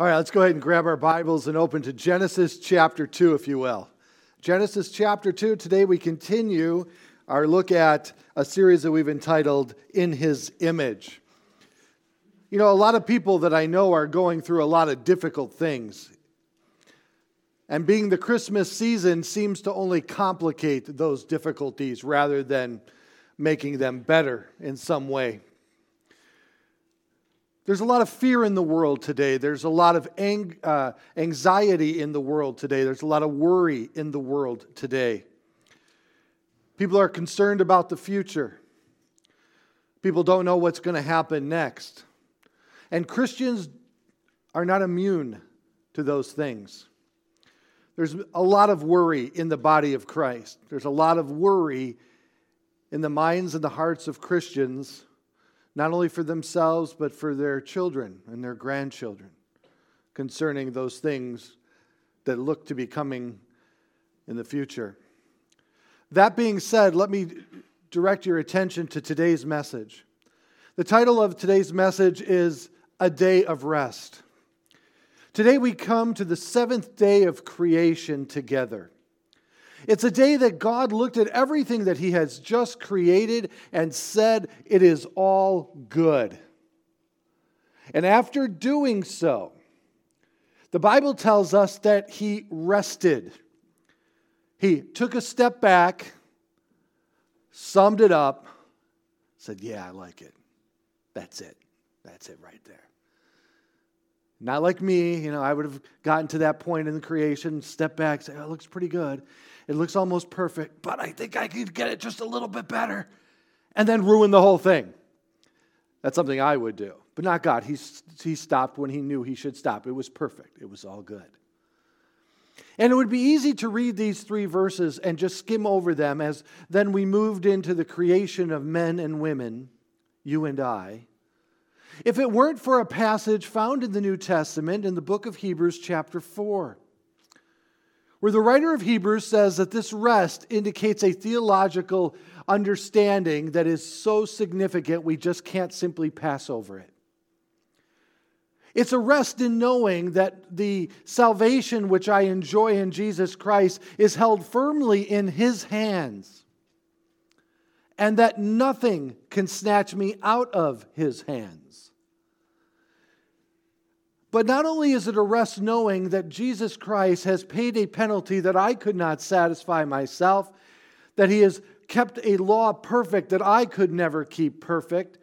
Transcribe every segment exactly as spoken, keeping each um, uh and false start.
All right, let's go ahead and grab our Bibles and open to Genesis chapter two, if you will. Genesis chapter two, today we continue our look at a series that we've entitled, In His Image. You know, a lot of people that I know are going through a lot of difficult things. And being the Christmas season seems to only complicate those difficulties rather than making them better in some way. There's a lot of fear in the world today. There's a lot of ang- uh, anxiety in the world today. There's a lot of worry in the world today. People are concerned about the future. People don't know what's going to happen next. And Christians are not immune to those things. There's a lot of worry in the body of Christ. There's a lot of worry in the minds and the hearts of Christians, not only for themselves, but for their children and their grandchildren, concerning those things that look to be coming in the future. That being said, let me direct your attention to today's message. The title of today's message is A Day of Rest. Today we come to the seventh day of creation together. It's a day that God looked at everything that He has just created and said, it is all good. And after doing so, the Bible tells us that He rested. He took a step back, summed it up, said, yeah, I like it. That's it. That's it right there. Not like me, you know, I would have gotten to that point in the creation, step back, say, oh, it looks pretty good. It looks almost perfect, but I think I could get it just a little bit better, and then ruin the whole thing. That's something I would do, but not God. He, he stopped when He knew He should stop. It was perfect. It was all good. And it would be easy to read these three verses and just skim over them as then we moved into the creation of men and women, you and I, if it weren't for a passage found in the New Testament in the book of Hebrews chapter four, where the writer of Hebrews says that this rest indicates a theological understanding that is so significant we just can't simply pass over it. It's a rest in knowing that the salvation which I enjoy in Jesus Christ is held firmly in His hands, and that nothing can snatch me out of His hands. But not only is it a rest knowing that Jesus Christ has paid a penalty that I could not satisfy myself, that He has kept a law perfect that I could never keep perfect.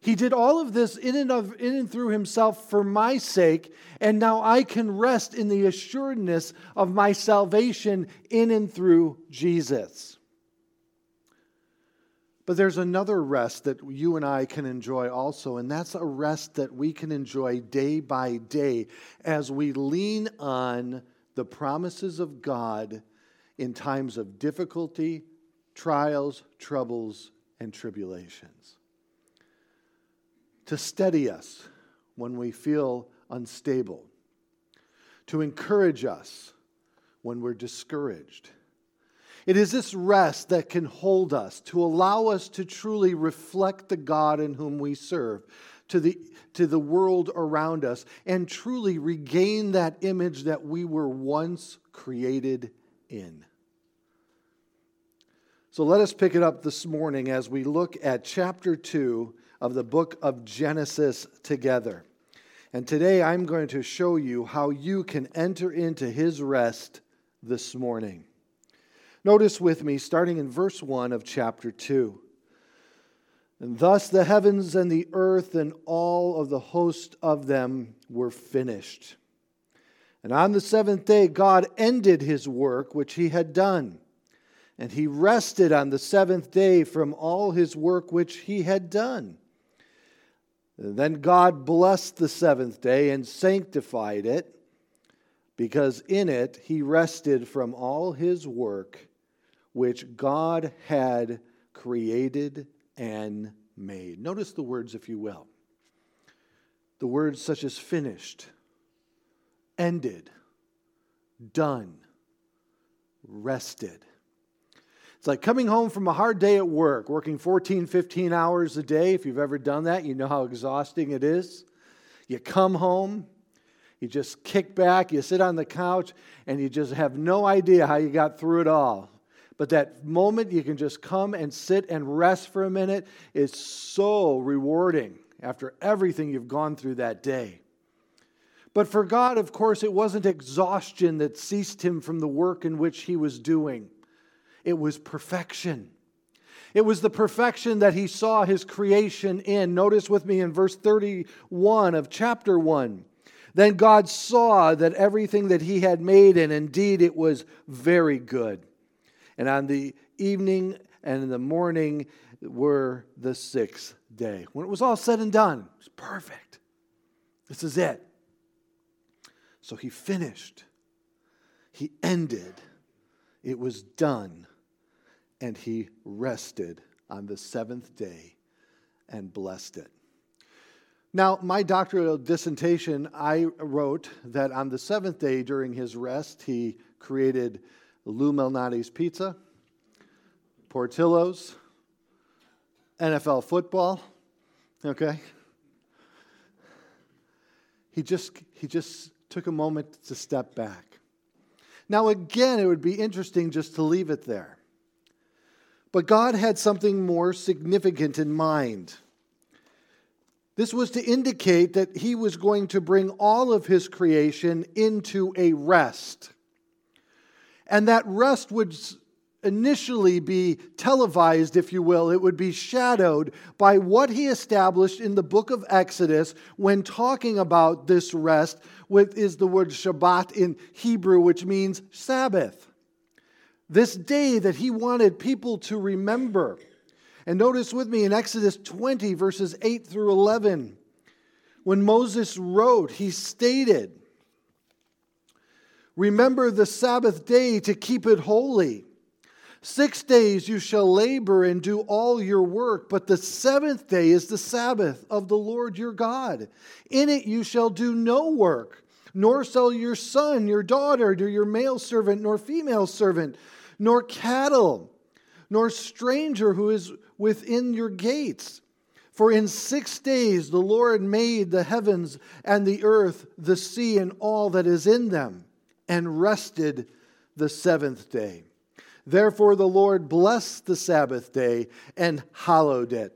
He did all of this in and, of, in and through Himself for my sake, and now I can rest in the assuredness of my salvation in and through Jesus. But there's another rest that you and I can enjoy also, and that's a rest that we can enjoy day by day as we lean on the promises of God in times of difficulty, trials, troubles, and tribulations. To steady us when we feel unstable, to encourage us when we're discouraged. It is this rest that can hold us, to allow us to truly reflect the God in whom we serve to the, to the world around us, and truly regain that image that we were once created in. So let us pick it up this morning as we look at chapter two of the book of Genesis together. And today I'm going to show you how you can enter into His rest this morning. Notice with me, starting in verse one of chapter two. And thus the heavens and the earth and all of the host of them were finished. And on the seventh day God ended His work which He had done. And He rested on the seventh day from all His work which He had done. And then God blessed the seventh day and sanctified it, because in it He rested from all His work which God had created and made. Notice the words, if you will. The words such as finished, ended, done, rested. It's like coming home from a hard day at work, working fourteen, fifteen hours a day. If you've ever done that, you know how exhausting it is. You come home, You just kick back, you sit on the couch, and you just have no idea how you got through it all. But that moment you can just come and sit and rest for a minute is so rewarding after everything you've gone through that day. But for God, of course, it wasn't exhaustion that ceased him from the work in which he was doing. It was perfection. It was the perfection that he saw his creation in. Notice with me in verse thirty-one of chapter one. Then God saw that everything that he had made, and indeed it was very good. And on the evening and in the morning were the sixth day. When it was all said and done, it was perfect. This is it. So he finished. He ended. It was done. And he rested on the seventh day and blessed it. Now, my doctoral dissertation, I wrote that on the seventh day during his rest, he created Lou Malnati's Pizza, Portillo's, N F L football, okay? He just, he just... took a moment to step back. Now again, it would be interesting just to leave it there. But God had something more significant in mind. This was to indicate that he was going to bring all of his creation into a rest. And that rest would initially be televised, if you will. It would be shadowed by what he established in the book of Exodus when talking about this rest, with is the word Shabbat in Hebrew, which means Sabbath. This day that he wanted people to remember. And notice with me in Exodus twenty, verses eight through eleven, when Moses wrote, he stated, "Remember the Sabbath day to keep it holy. Six days you shall labor and do all your work, but the seventh day is the Sabbath of the Lord your God. In it you shall do no work, nor shall your son, your daughter, nor your male servant, nor female servant, nor cattle, nor stranger who is within your gates. For in six days the Lord made the heavens and the earth, the sea, and all that is in them, and rested the seventh day. Therefore the Lord blessed the Sabbath day and hallowed it."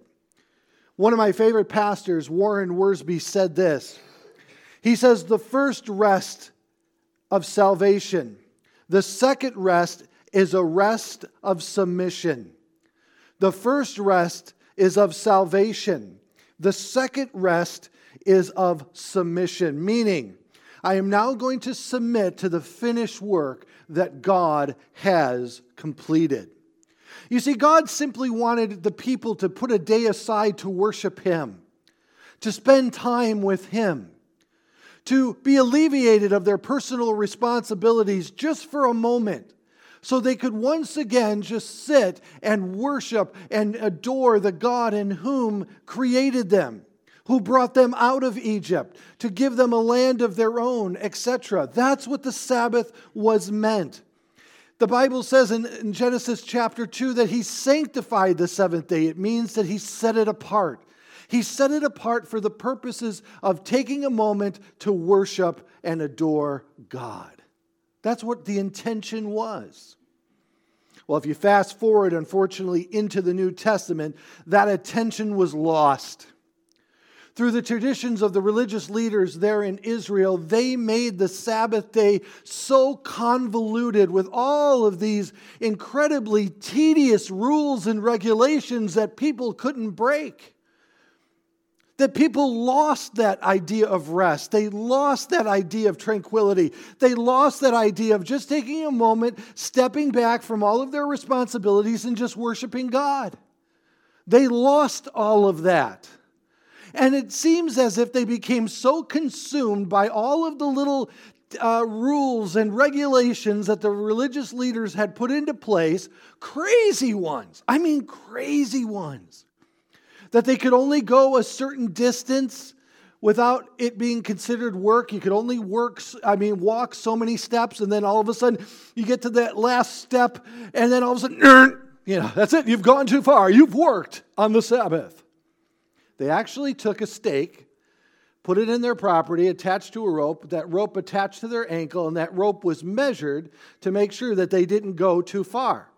One of my favorite pastors, Warren Worsby, said this. He says, "The first rest of salvation. The second rest is a rest of submission. The first rest is of salvation. The second rest is of submission." Meaning, I am now going to submit to the finished work that God has completed. You see, God simply wanted the people to put a day aside to worship him, to spend time with him, to be alleviated of their personal responsibilities just for a moment, so they could once again just sit and worship and adore the God in whom created them, who brought them out of Egypt, to give them a land of their own, et cetera. That's what the Sabbath was meant. The Bible says in, in Genesis chapter two that he sanctified the seventh day. It means that he set it apart. He set it apart for the purposes of taking a moment to worship and adore God. That's what the intention was. Well, if you fast forward, unfortunately, into the New Testament, that intention was lost. Through the traditions of the religious leaders there in Israel, they made the Sabbath day so convoluted with all of these incredibly tedious rules and regulations that people couldn't break, that people lost that idea of rest. They lost that idea of tranquility. They lost that idea of just taking a moment, stepping back from all of their responsibilities and just worshiping God. They lost all of that. And it seems as if they became so consumed by all of the little uh, rules and regulations that the religious leaders had put into place, crazy ones, I mean crazy ones, that they could only go a certain distance without it being considered work. You could only work, I mean walk so many steps, and then all of a sudden you get to that last step, and then all of a sudden, you know, that's it, you've gone too far, you've worked on the Sabbath. They actually took a stake, put it in their property, attached to a rope, that rope attached to their ankle, and that rope was measured to make sure that they didn't go too far.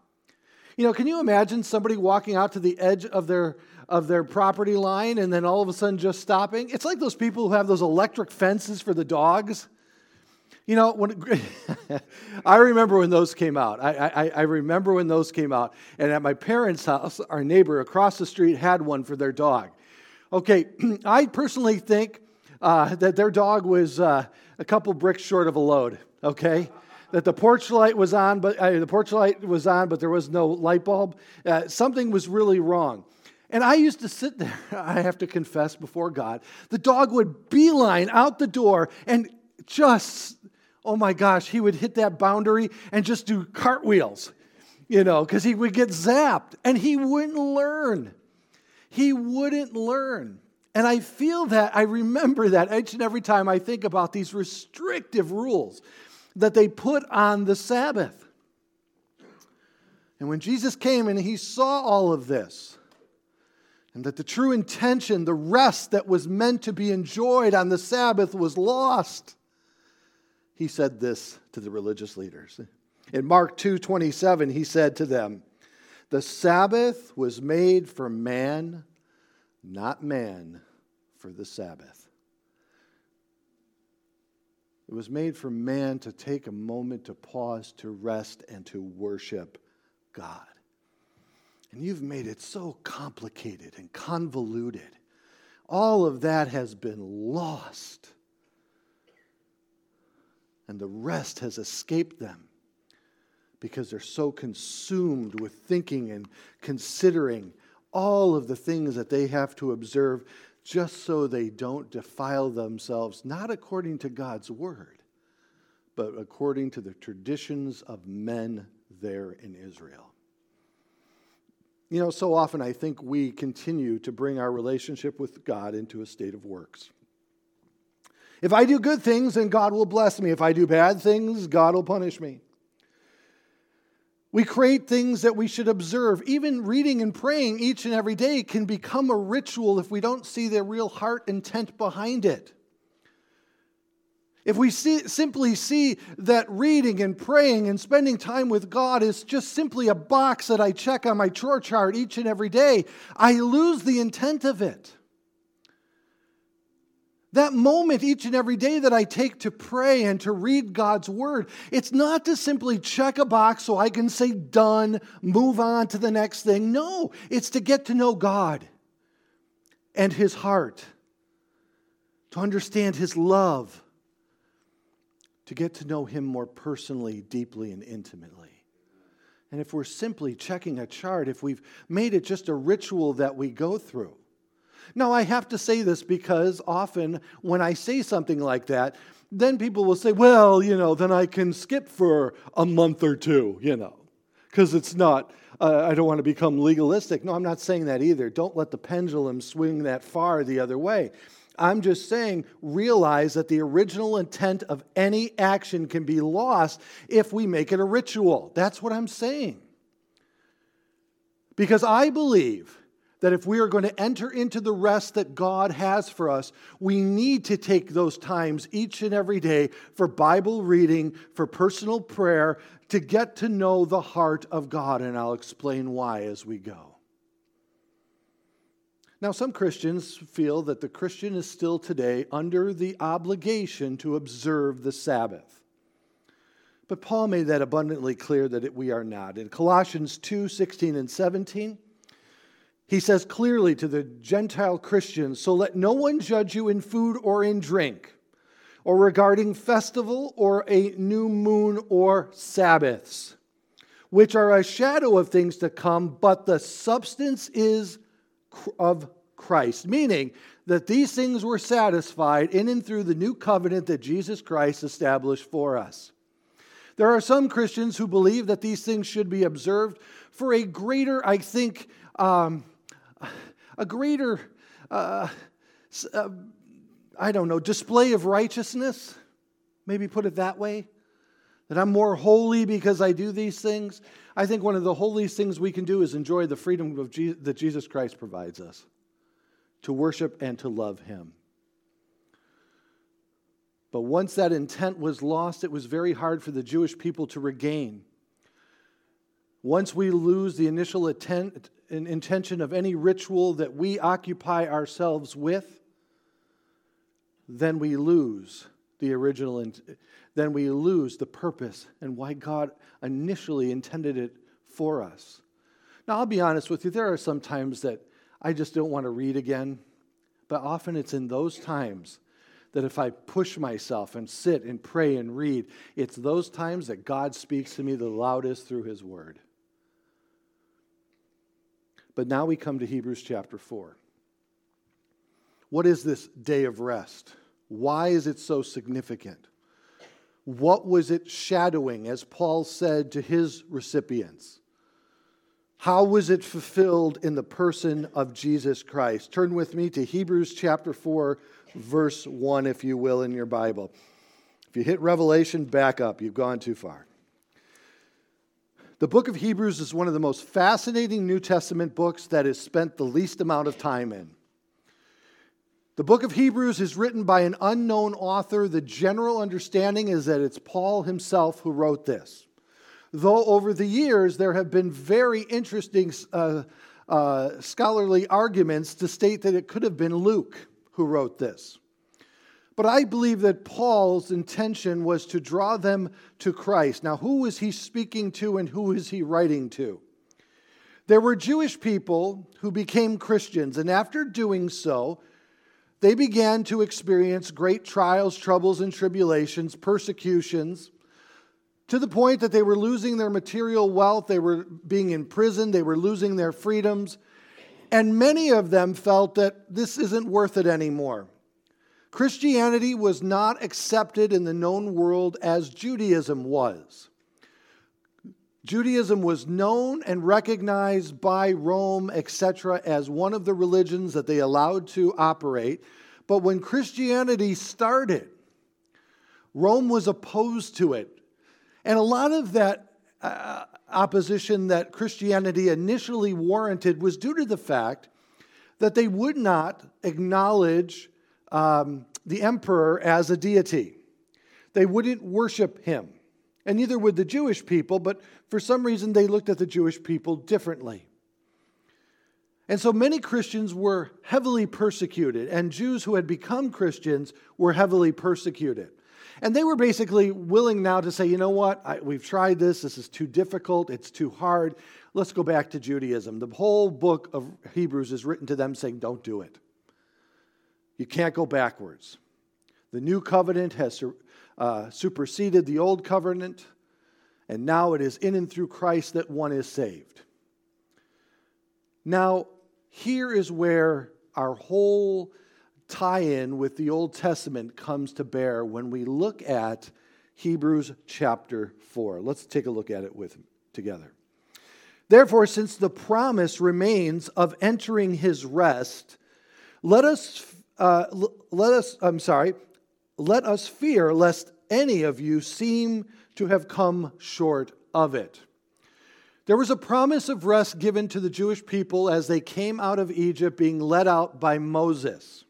You know, can you imagine somebody walking out to the edge of their of their property line and then all of a sudden just stopping? It's like those people who have those electric fences for the dogs. You know, when I remember when those came out. I, I, I remember when those came out. And at my parents' house, our neighbor across the street had one for their dog. Okay, I personally think uh, that their dog was uh, a couple bricks short of a load. Okay, that the porch light was on, but uh, the porch light was on, but there was no light bulb. Uh, something was really wrong. And I used to sit there. I have to confess before God, the dog would beeline out the door and just. Oh my gosh, he would hit that boundary and just do cartwheels, you know, because he would get zapped and he wouldn't learn. He wouldn't learn. And I feel that, I remember that each and every time I think about these restrictive rules that they put on the Sabbath. And when Jesus came and he saw all of this, and that the true intention, the rest that was meant to be enjoyed on the Sabbath was lost, he said this to the religious leaders. In Mark two twenty-seven, he said to them, "The Sabbath was made for man, not man for the Sabbath." It was made for man to take a moment to pause, to rest, and to worship God. And you've made it so complicated and convoluted. All of that has been lost. And the rest has escaped them because they're so consumed with thinking and considering all of the things that they have to observe just so they don't defile themselves, not according to God's word, but according to the traditions of men there in Israel. You know, so often I think we continue to bring our relationship with God into a state of works. If I do good things, then God will bless me. If I do bad things, God will punish me. We create things that we should observe. Even reading and praying each and every day can become a ritual if we don't see the real heart intent behind it. If we see, simply see that reading and praying and spending time with God is just simply a box that I check on my chore chart each and every day, I lose the intent of it. That moment each and every day that I take to pray and to read God's word, it's not to simply check a box so I can say done, move on to the next thing. No, it's to get to know God and his heart, to understand his love, to get to know him more personally, deeply, and intimately. And if we're simply checking a chart, if we've made it just a ritual that we go through. Now, I have to say this because often when I say something like that, then people will say, well, you know, then I can skip for a month or two, you know, because it's not, uh, I don't want to become legalistic. No, I'm not saying that either. Don't let the pendulum swing that far the other way. I'm just saying realize that the original intent of any action can be lost if we make it a ritual. That's what I'm saying. Because I believe that if we are going to enter into the rest that God has for us, we need to take those times each and every day for Bible reading, for personal prayer, to get to know the heart of God. And I'll explain why as we go. Now, some Christians feel that the Christian is still today under the obligation to observe the Sabbath. But Paul made that abundantly clear that we are not. In Colossians two sixteen and seventeen, he says clearly to the Gentile Christians, "So let no one judge you in food or in drink, or regarding festival or a new moon or Sabbaths, which are a shadow of things to come, but the substance is of Christ." Meaning that these things were satisfied in and through the new covenant that Jesus Christ established for us. There are some Christians who believe that these things should be observed for a greater, I think, um, a greater, uh, uh, I don't know, display of righteousness, maybe put it that way, that I'm more holy because I do these things. I think one of the holiest things we can do is enjoy the freedom of Je- that Jesus Christ provides us, to worship and to love him. But once that intent was lost, it was very hard for the Jewish people to regain. Once we lose the initial intent, intention of any ritual that we occupy ourselves with, then we lose the original, then we lose the purpose and why God initially intended it for us. Now, I'll be honest with you, there are some times that I just don't want to read again, but often it's in those times that if I push myself and sit and pray and read, it's those times that God speaks to me the loudest through His Word. But now we come to Hebrews chapter four. What is this day of rest? Why is it so significant? What was it shadowing, as Paul said to his recipients? How was it fulfilled in the person of Jesus Christ? Turn with me to Hebrews chapter four, verse one, if you will, in your Bible. If you hit Revelation, back up. You've gone too far. The book of Hebrews is one of the most fascinating New Testament books that is spent the least amount of time in. The book of Hebrews is written by an unknown author. The general understanding is that it's Paul himself who wrote this. Though over the years, there have been very interesting uh, uh, scholarly arguments to state that it could have been Luke who wrote this. But I believe that Paul's intention was to draw them to Christ. Now, who is he speaking to and who is he writing to? There were Jewish people who became Christians, and after doing so, they began to experience great trials, troubles, and tribulations, persecutions, to the point that they were losing their material wealth, they were being imprisoned, they were losing their freedoms, and many of them felt that this isn't worth it anymore. Christianity was not accepted in the known world as Judaism was. Judaism was known and recognized by Rome, et cetera, as one of the religions that they allowed to operate. But when Christianity started, Rome was opposed to it. And a lot of that uh, opposition that Christianity initially warranted was due to the fact that they would not acknowledge Um, the emperor as a deity. They wouldn't worship him. And neither would the Jewish people, but for some reason they looked at the Jewish people differently. And so many Christians were heavily persecuted, and Jews who had become Christians were heavily persecuted. And they were basically willing now to say, you know what, I, we've tried this, this is too difficult, it's too hard, let's go back to Judaism. The whole book of Hebrews is written to them saying, don't do it. You can't go backwards. The new covenant has uh, superseded the old covenant, and now it is in and through Christ that one is saved. Now, here is where our whole tie-in with the Old Testament comes to bear when we look at Hebrews chapter four. Let's take a look at it with together. Therefore, since the promise remains of entering his rest, let us Uh, let us, I'm sorry, let us fear lest any of you seem to have come short of it. There was a promise of rest given to the Jewish people as they came out of Egypt, being led out by Moses.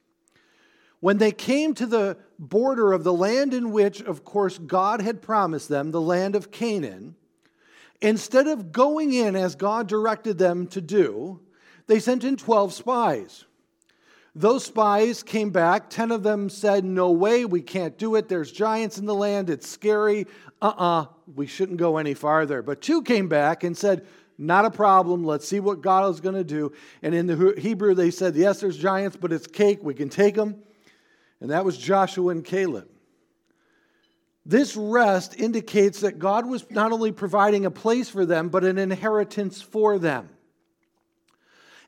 When they came to the border of the land in which, of course, God had promised them, the land of Canaan, instead of going in as God directed them to do, they sent in twelve spies. Those spies came back. Ten of them said, no way, we can't do it. There's giants in the land. It's scary. Uh-uh, we shouldn't go any farther. But two came back and said, not a problem. Let's see what God is going to do. And in the Hebrew, they said, yes, there's giants, but it's cake. We can take them. And that was Joshua and Caleb. This rest indicates that God was not only providing a place for them, but an inheritance for them.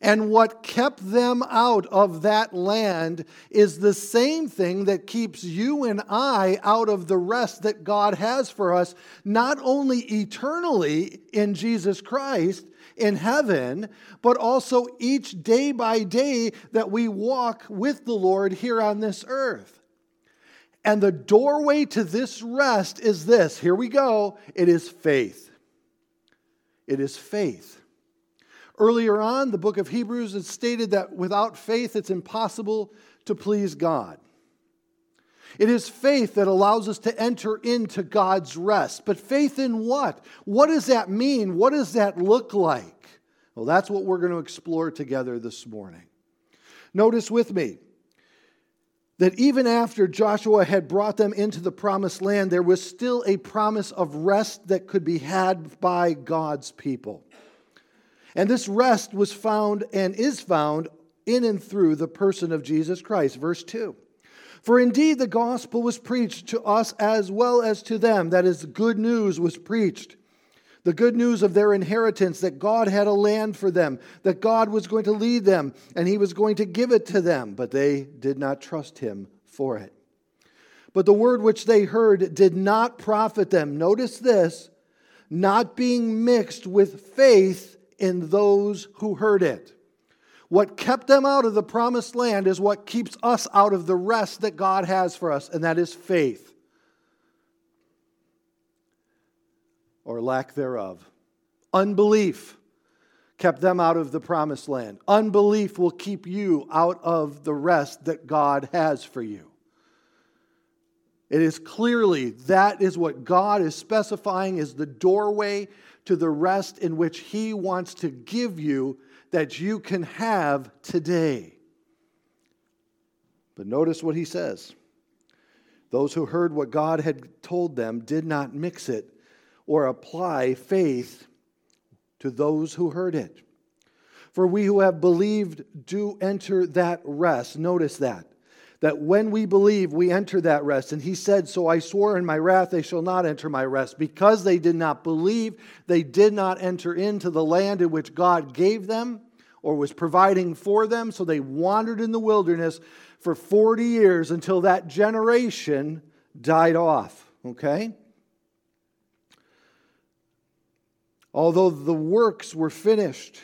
And what kept them out of that land is the same thing that keeps you and I out of the rest that God has for us, not only eternally in Jesus Christ in heaven, but also each day by day that we walk with the Lord here on this earth. And the doorway to this rest is this. Here we go. It is faith. It is faith. Earlier on, the book of Hebrews, it stated that without faith, it's impossible to please God. It is faith that allows us to enter into God's rest. But faith in what? What does that mean? What does that look like? Well, that's what we're going to explore together this morning. Notice with me that even after Joshua had brought them into the promised land, there was still a promise of rest that could be had by God's people. And this rest was found and is found in and through the person of Jesus Christ. Verse two. For indeed the gospel was preached to us as well as to them. That is, good news was preached. The good news of their inheritance, that God had a land for them, that God was going to lead them, and He was going to give it to them. But they did not trust Him for it. But the word which they heard did not profit them. Notice this, not being mixed with faith in those who heard it. What kept them out of the promised land is what keeps us out of the rest that God has for us, and that is faith, or lack thereof. Unbelief kept them out of the promised land. Unbelief will keep you out of the rest that God has for you. It is clearly that is what God is specifying is the doorway to the rest in which He wants to give you that you can have today. But notice what He says. Those who heard what God had told them did not mix it or apply faith to those who heard it. For we who have believed do enter that rest. Notice that. That when we believe, we enter that rest. And He said, so I swore in my wrath, they shall not enter my rest. Because they did not believe, they did not enter into the land in which God gave them or was providing for them. So they wandered in the wilderness for forty years until that generation died off. Okay? Although the works were finished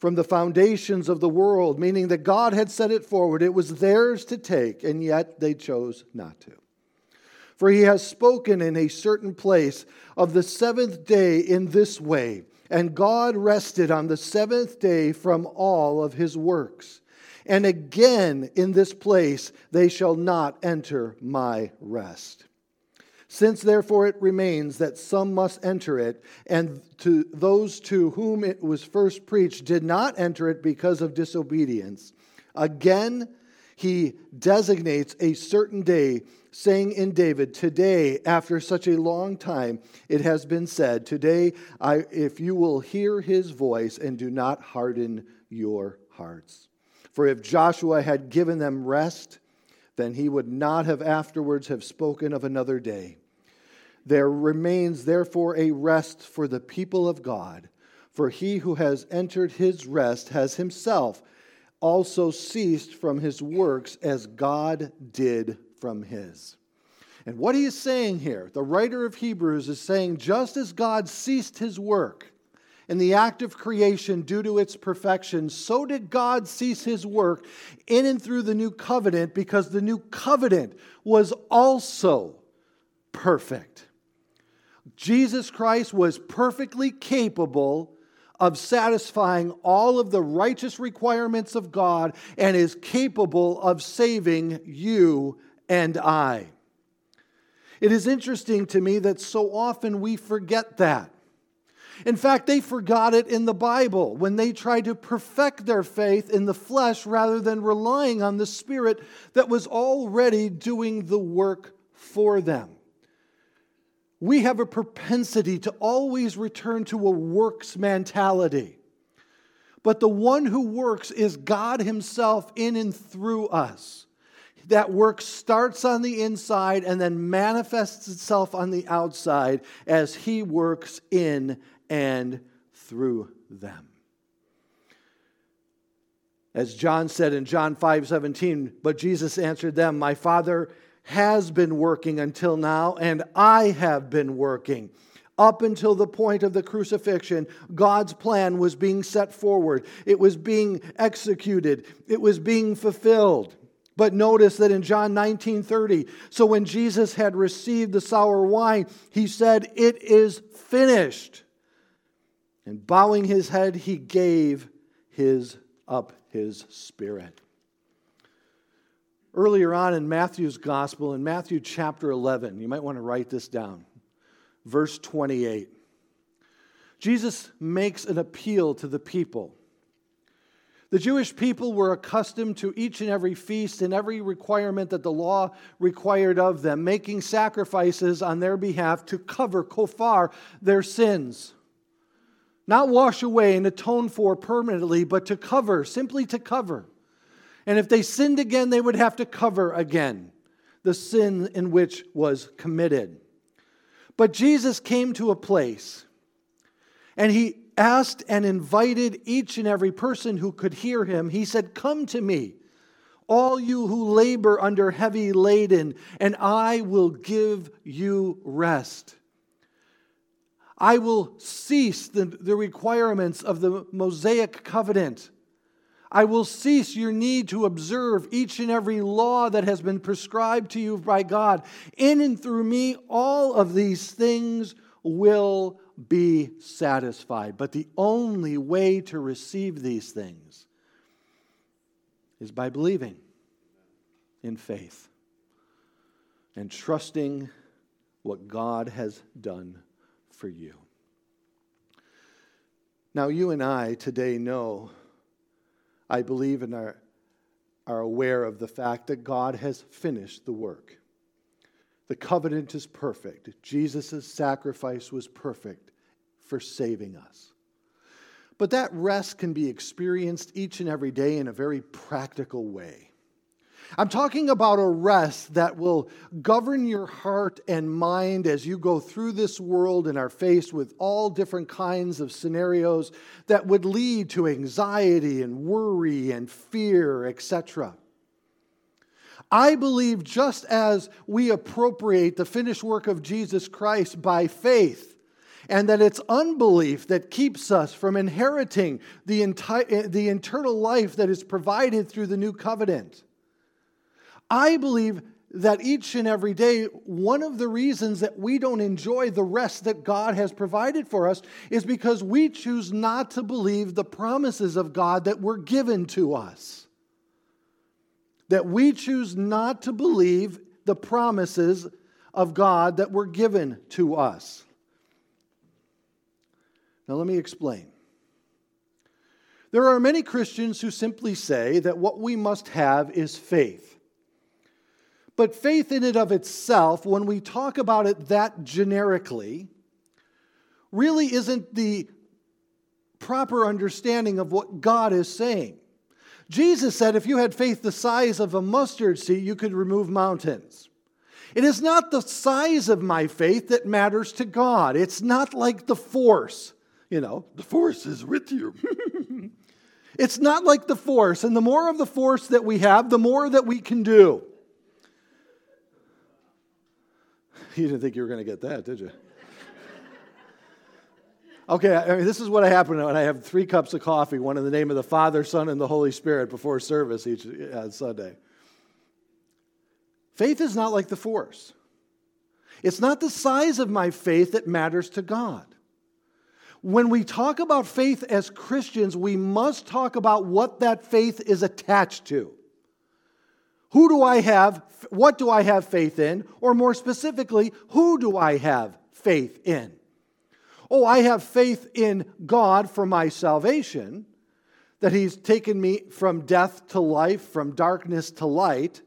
from the foundations of the world, meaning that God had set it forward. It was theirs to take, and yet they chose not to. For He has spoken in a certain place of the seventh day in this way, and God rested on the seventh day from all of His works. And again in this place they shall not enter my rest. Since therefore it remains that some must enter it, and to those to whom it was first preached did not enter it because of disobedience. Again, He designates a certain day, saying in David, today, after such a long time, it has been said, today, I, if you will hear His voice and do not harden your hearts. For if Joshua had given them rest, then he would not have afterwards have spoken of another day. There remains therefore a rest for the people of God, for he who has entered his rest has himself also ceased from his works as God did from his. And what he is saying here, the writer of Hebrews is saying, just as God ceased his work in the act of creation due to its perfection, so did God cease His work in and through the new covenant, because the new covenant was also perfect. Jesus Christ was perfectly capable of satisfying all of the righteous requirements of God and is capable of saving you and I. It is interesting to me that so often we forget that. In fact, they forgot it in the Bible when they tried to perfect their faith in the flesh rather than relying on the Spirit that was already doing the work for them. We have a propensity to always return to a works mentality. But the one who works is God Himself in and through us. That work starts on the inside and then manifests itself on the outside as He works in and through them. As John said in John five seventeen, but Jesus answered them, my Father has been working until now, and I have been working. Up until the point of the crucifixion, God's plan was being set forward. It was being executed. It was being fulfilled. But notice that in John nineteen thirty, so when Jesus had received the sour wine, He said, it is finished. And bowing His head, He gave his up His Spirit. earlier on in Matthew's gospel, in Matthew chapter eleven. You might want to write this down. Verse twenty-eight. Jesus makes an appeal to the people. The Jewish people were accustomed to each and every feast and every requirement that the law required of them, making sacrifices on their behalf to cover, kofar, their sins. Not wash away and atone for permanently, but to cover, simply to cover. And if they sinned again, they would have to cover again the sin in which was committed. But Jesus came to a place, and he asked and invited each and every person who could hear him. He said, "Come to me, all you who labor under heavy laden, and I will give you rest. I will cease the, the requirements of the Mosaic covenant. I will cease your need to observe each and every law that has been prescribed to you by God. In and through me, all of these things will be satisfied." But the only way to receive these things is by believing in faith and trusting what God has done for you. Now, you and I today know, I believe, and are, are aware of the fact that God has finished the work. The covenant is perfect. Jesus' sacrifice was perfect for saving us. But that rest can be experienced each and every day in a very practical way. I'm talking about a rest that will govern your heart and mind as you go through this world and are faced with all different kinds of scenarios that would lead to anxiety and worry and fear, et cetera. I believe just as we appropriate the finished work of Jesus Christ by faith, and that it's unbelief that keeps us from inheriting the entire the eternal life that is provided through the new covenant, I believe that each and every day, one of the reasons that we don't enjoy the rest that God has provided for us is because we choose not to believe the promises of God that were given to us. That we choose not to believe the promises of God that were given to us. Now, let me explain. There are many Christians who simply say that what we must have is faith. But faith in and of itself, when we talk about it that generically, really isn't the proper understanding of what God is saying. Jesus said if you had faith the size of a mustard seed, you could remove mountains. It is not the size of my faith that matters to God. It's not like the force. You know, the force is with you. It's not like the force. And the more of the force that we have, the more that we can do. You didn't think you were going to get that, did you? Okay, I mean, this is what happened when I have three cups of coffee, one in the name of the Father, Son, and the Holy Spirit before service each uh, Sunday. Faith is not like the force. It's not the size of my faith that matters to God. When we talk about faith as Christians, we must talk about what that faith is attached to. Who do I have, what do I have faith in? Or more specifically, who do I have faith in? Oh, I have faith in God for my salvation, that he's taken me from death to life, from darkness to light.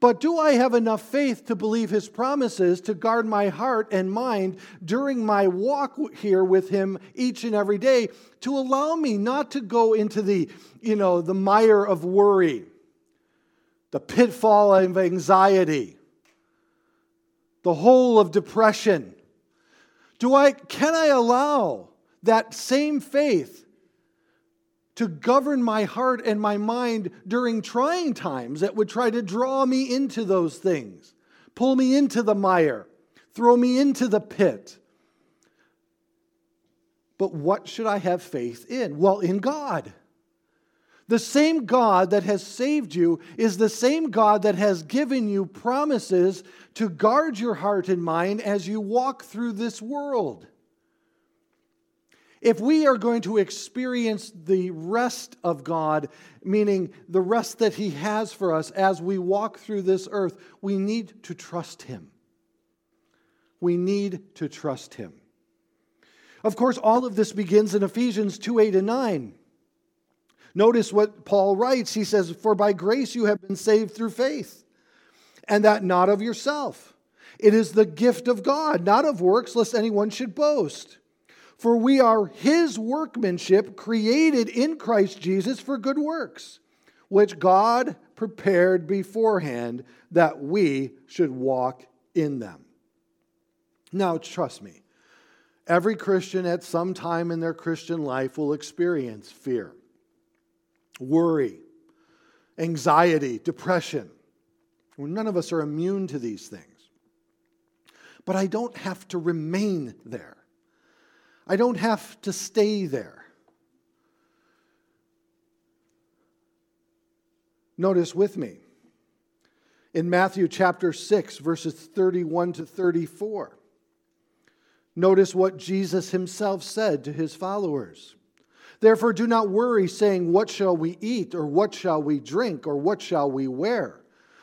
But do I have enough faith to believe his promises to guard my heart and mind during my walk here with him each and every day to allow me not to go into the, you know, the mire of worry, the pitfall of anxiety, the hole of depression? Do I, can I allow that same faith to govern my heart and my mind during trying times that would try to draw me into those things, pull me into the mire, throw me into the pit? But what should I have faith in? Well, in God. The same God that has saved you is the same God that has given you promises to guard your heart and mind as you walk through this world. If we are going to experience the rest of God, meaning the rest that He has for us as we walk through this earth, we need to trust Him. We need to trust Him. Of course, all of this begins in Ephesians two, eight, and nine. Notice what Paul writes. He says, "For by grace you have been saved through faith, and that not of yourself. It is the gift of God, not of works, lest anyone should boast. For we are His workmanship, created in Christ Jesus for good works, which God prepared beforehand that we should walk in them." Now, trust me, every Christian at some time in their Christian life will experience fear, worry, anxiety, depression. None of us are immune to these things. But I don't have to remain there. I don't have to stay there. Notice with me, in Matthew chapter six, verses thirty-one to thirty-four, notice what Jesus Himself said to His followers. "Therefore do not worry, saying, 'What shall we eat?' or 'What shall we drink?' or 'What shall we wear?'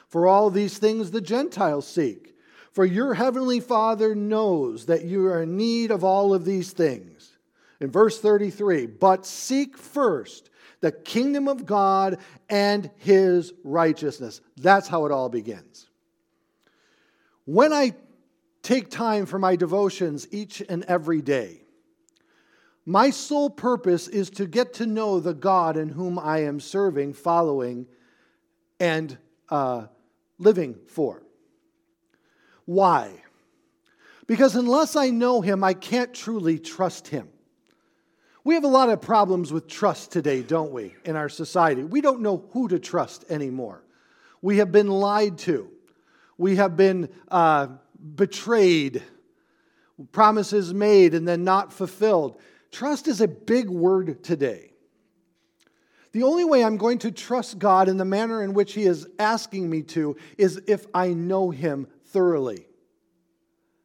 For all these things the Gentiles seek. For your heavenly Father knows that you are in need of all of these things." In verse thirty-three, "But seek first the kingdom of God and His righteousness." That's how it all begins. When I take time for my devotions each and every day, my sole purpose is to get to know the God in whom I am serving, following, and uh, living for. Why? Because unless I know Him, I can't truly trust Him. We have a lot of problems with trust today, don't we, in our society? We don't know who to trust anymore. We have been lied to. We have been uh, betrayed. Promises made and then not fulfilled. Trust is a big word today. The only way I'm going to trust God in the manner in which He is asking me to is if I know Him thoroughly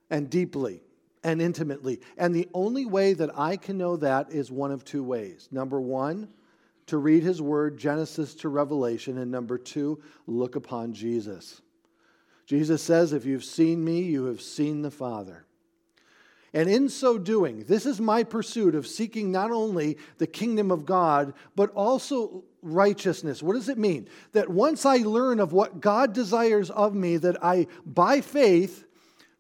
and deeply and intimately. And the only way that I can know that is one of two ways. Number one, to read His Word, Genesis to Revelation. And number two, look upon Jesus. Jesus says, "If you've seen me, you have seen the Father." And in so doing, this is my pursuit of seeking not only the kingdom of God, but also righteousness. What does it mean? That once I learn of what God desires of me, that I, by faith,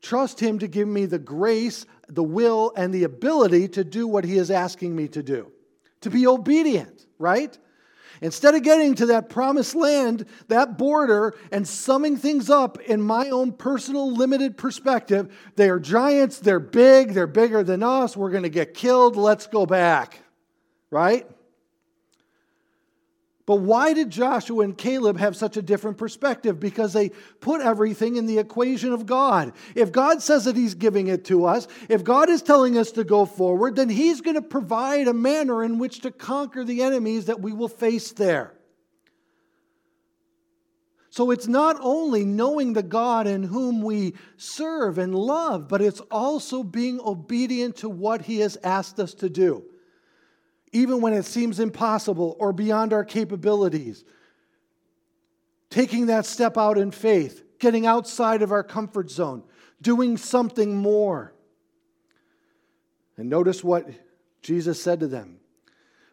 trust Him to give me the grace, the will, and the ability to do what He is asking me to do. To be obedient, right? Instead of getting to that promised land, that border, and summing things up in my own personal limited perspective, they are giants, they're big, they're bigger than us, we're going to get killed, let's go back, right? But why did Joshua and Caleb have such a different perspective? Because they put everything in the equation of God. If God says that He's giving it to us, if God is telling us to go forward, then He's going to provide a manner in which to conquer the enemies that we will face there. So it's not only knowing the God in whom we serve and love, but it's also being obedient to what He has asked us to do. Even when it seems impossible or beyond our capabilities, taking that step out in faith, getting outside of our comfort zone, doing something more. And notice what Jesus said to them.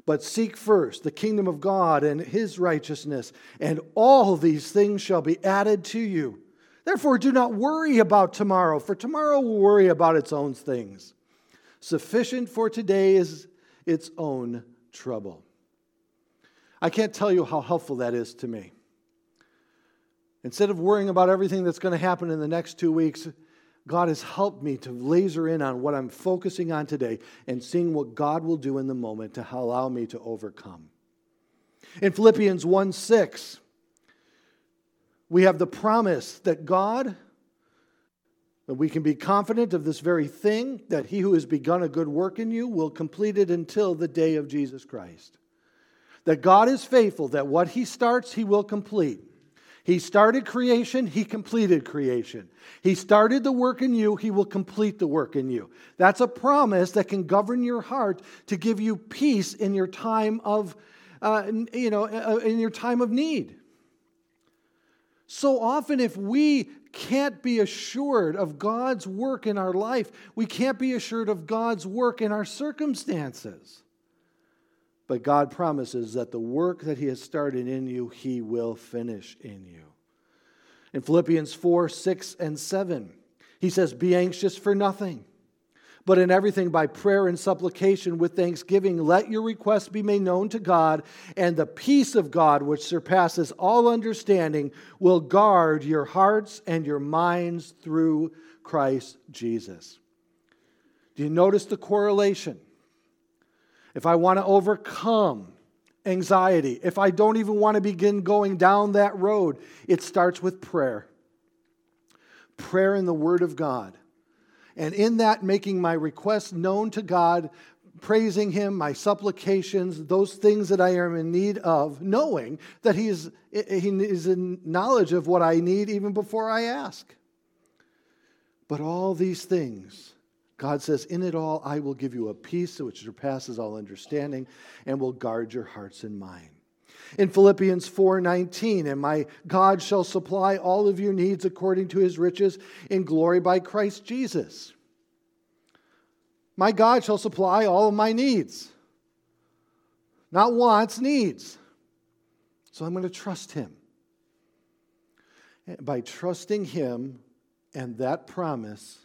"But seek first the kingdom of God and His righteousness, and all these things shall be added to you. Therefore, do not worry about tomorrow, for tomorrow will worry about its own things. Sufficient for today is its own trouble." I can't tell you how helpful that is to me. Instead of worrying about everything that's going to happen in the next two weeks, God has helped me to laser in on what I'm focusing on today and seeing what God will do in the moment to allow me to overcome. In Philippians one six, we have the promise that God, and we can be confident of this very thing, that He who has begun a good work in you will complete it until the day of Jesus Christ. That God is faithful, that what He starts, He will complete. He started creation, he completed creation. He started the work in you, he will complete the work in you. That's a promise that can govern your heart to give you peace in your time of, uh, you know, in your time of need. So often if we can't be assured of God's work in our life, we can't be assured of God's work in our circumstances. But God promises that the work that he has started in you, he will finish in you. In Philippians four, six, and seven, he says, "Be anxious for nothing, but in everything by prayer and supplication with thanksgiving, let your requests be made known to God, and the peace of God, which surpasses all understanding, will guard your hearts and your minds through Christ Jesus." Do you notice the correlation? If I want to overcome anxiety, if I don't even want to begin going down that road, it starts with prayer. Prayer in the Word of God. And in that, making my requests known to God, praising Him, my supplications, those things that I am in need of, knowing that He is, he is in knowledge of what I need even before I ask. But all these things, God says, in it all, I will give you a peace which surpasses all understanding and will guard your hearts and minds. In Philippians four nineteen, "And my God shall supply all of your needs according to his riches in glory by Christ Jesus." My God shall supply all of my needs. Not wants, needs. So I'm going to trust him. And by trusting him and that promise,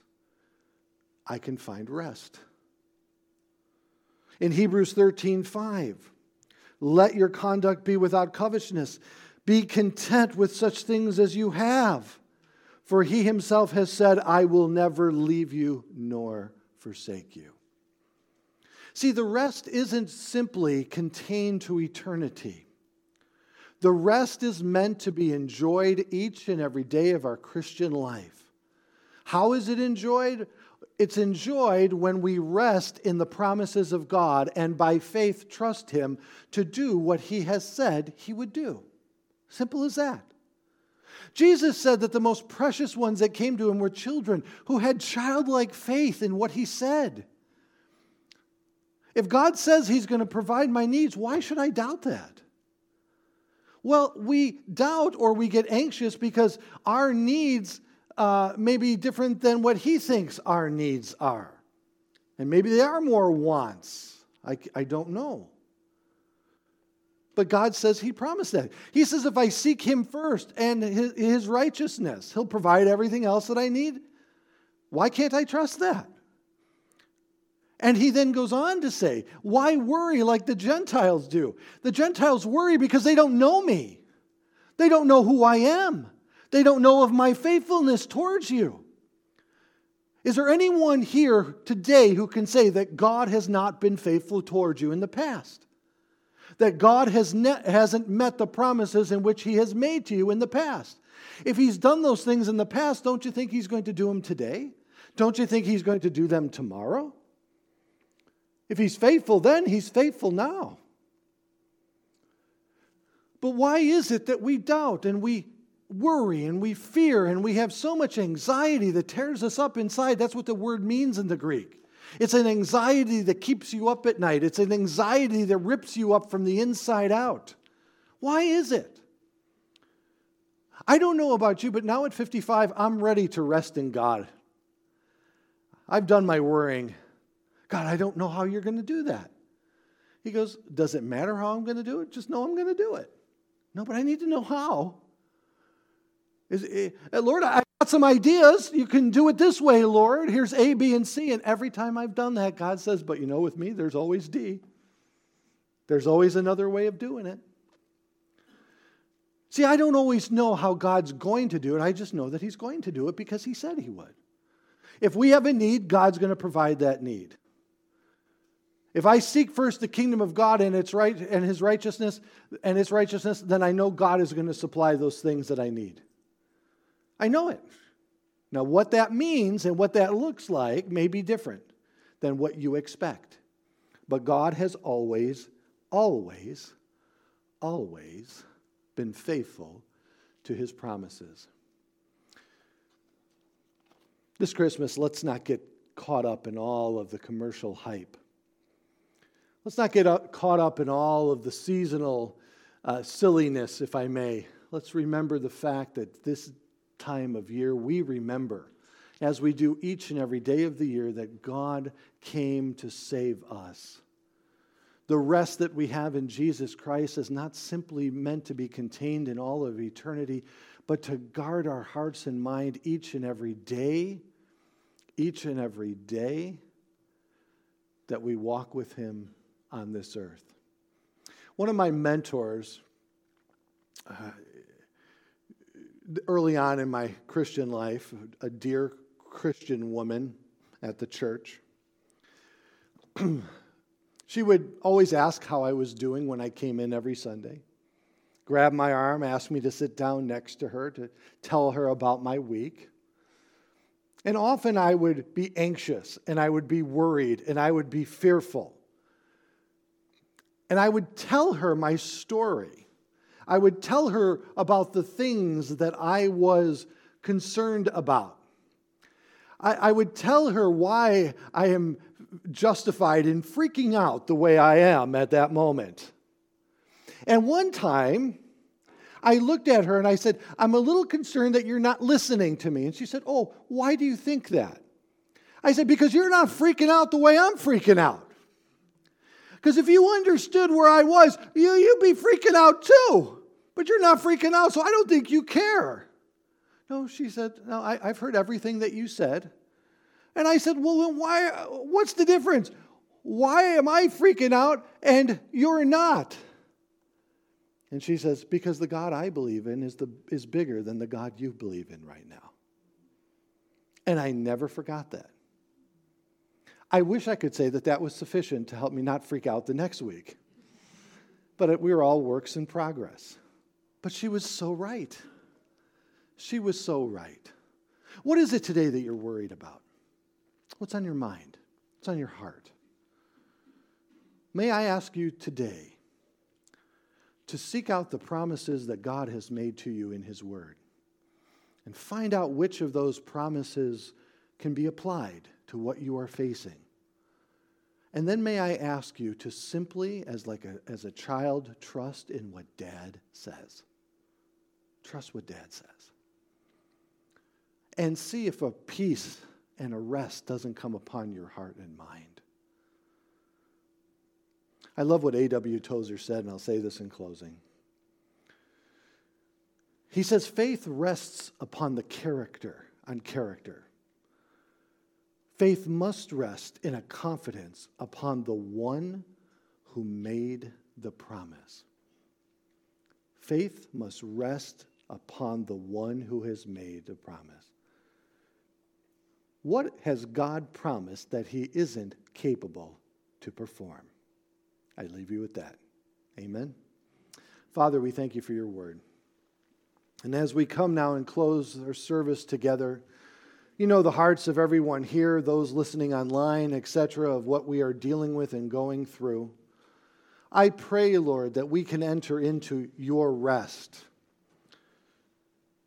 I can find rest. In Hebrews thirteen five, "Let your conduct be without covetousness. Be content with such things as you have. For he himself has said, I will never leave you nor forsake you." See, the rest isn't simply contained to eternity. The rest is meant to be enjoyed each and every day of our Christian life. How is it enjoyed? It's enjoyed when we rest in the promises of God and by faith trust Him to do what He has said He would do. Simple as that. Jesus said that the most precious ones that came to Him were children who had childlike faith in what He said. If God says He's going to provide my needs, why should I doubt that? Well, we doubt or we get anxious because our needs Uh, maybe different than what he thinks our needs are. And maybe they are more wants. I, I don't know. But God says he promised that. He says if I seek him first and his, his righteousness, he'll provide everything else that I need. Why can't I trust that? And he then goes on to say, why worry like the Gentiles do? The Gentiles worry because they don't know me. They don't know who I am. They don't know of my faithfulness towards you. Is there anyone here today who can say that God has not been faithful towards you in the past? That God has ne- hasn't met the promises in which he has made to you in the past? If he's done those things in the past, don't you think he's going to do them today? Don't you think he's going to do them tomorrow? If he's faithful then, he's faithful now. But why is it that we doubt and we worry and we fear and we have so much anxiety that tears us up inside? That's what the word means in the Greek. It's an anxiety that keeps you up at night. It's an anxiety that rips you up from the inside out. Why is it? I don't know about you, but now at fifty-five, I'm ready to rest in God. I've done my worrying. God, I don't know how you're going to do that. He goes, does it matter how I'm going to do it? Just know I'm going to do it. No, but I need to know how. Is it, Lord, I got some ideas. You can do it this way, Lord. Here's A, B, and C. And every time I've done that, God says, but you know, with me, there's always D. There's always another way of doing it. See, I don't always know how God's going to do it. I just know that he's going to do it because he said he would. If we have a need, God's going to provide that need. If I seek first the kingdom of God and its right and his righteousness and its righteousness, then I know God is going to supply those things that I need. I know it. Now, what that means and what that looks like may be different than what you expect. But God has always, always, always been faithful to his promises. This Christmas, let's not get caught up in all of the commercial hype. Let's not get up, caught up in all of the seasonal uh, silliness, if I may. Let's remember the fact that this time of year, we remember, as we do each and every day of the year, that God came to save us. The rest that we have in Jesus Christ is not simply meant to be contained in all of eternity, but to guard our hearts and mind each and every day, each and every day that we walk with him on this earth. One of my mentors, uh, early on in my Christian life, a dear Christian woman at the church, she would always ask how I was doing when I came in every Sunday, grab my arm, ask me to sit down next to her to tell her about my week. And often I would be anxious, and I would be worried, and I would be fearful. And I would tell her my story. I would tell her about the things that I was concerned about. I, I would tell her why I am justified in freaking out the way I am at that moment. And one time, I looked at her and I said, "I'm a little concerned that you're not listening to me." And she said, "Oh, why do you think that?" I said, "Because you're not freaking out the way I'm freaking out. Because if you understood where I was, you, you'd be freaking out too. But you're not freaking out, so I don't think you care." "No," she said, "no, I, I've heard everything that you said." And I said, "Well, then why? What's the difference? Why am I freaking out and you're not?" And she says, "Because the God I believe in is the is bigger than the God you believe in right now." And I never forgot that. I wish I could say that that was sufficient to help me not freak out the next week. But it, we were all works in progress. But she was so right. She was so right. What is it today that you're worried about? What's on your mind? What's on your heart? May I ask you today to seek out the promises that God has made to you in his word and find out which of those promises can be applied to what you are facing. And then may I ask you to simply, as like a, as a child, trust in what Dad says. Trust what Dad says. And see if a peace and a rest doesn't come upon your heart and mind. I love what A W Tozer said, and I'll say this in closing. He says, "Faith rests upon the character, on character. Faith must rest in a confidence upon the one who made the promise." Faith must rest upon the one who has made the promise. What has God promised that he isn't capable to perform? I leave you with that. Amen. Father, we thank you for your word. And as we come now and close our service together, you know the hearts of everyone here, those listening online, et cetera, of what we are dealing with and going through. I pray, Lord, that we can enter into your rest.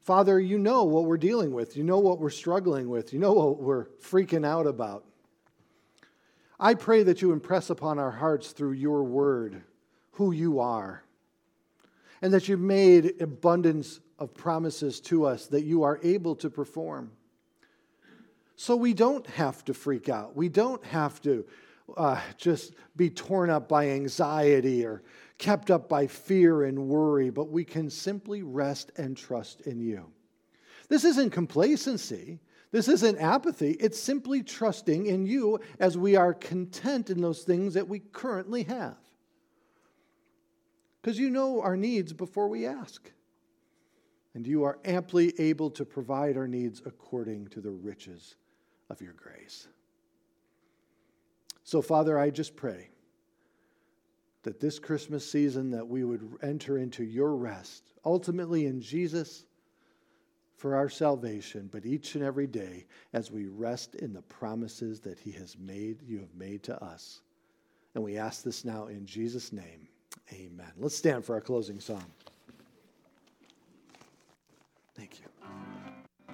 Father, you know what we're dealing with. You know what we're struggling with. You know what we're freaking out about. I pray that you impress upon our hearts through your word who you are, and that you've made abundance of promises to us that you are able to perform. So we don't have to freak out. We don't have to uh, just be torn up by anxiety or kept up by fear and worry, but we can simply rest and trust in you. This isn't complacency. This isn't apathy. It's simply trusting in you as we are content in those things that we currently have. Because you know our needs before we ask. And you are amply able to provide our needs according to the riches of your grace. So, Father, I just pray that this Christmas season that we would enter into your rest, ultimately in Jesus for our salvation, but each and every day as we rest in the promises that he has made, you have made to us. And we ask this now in Jesus' name. Amen. Let's stand for our closing song. Thank you.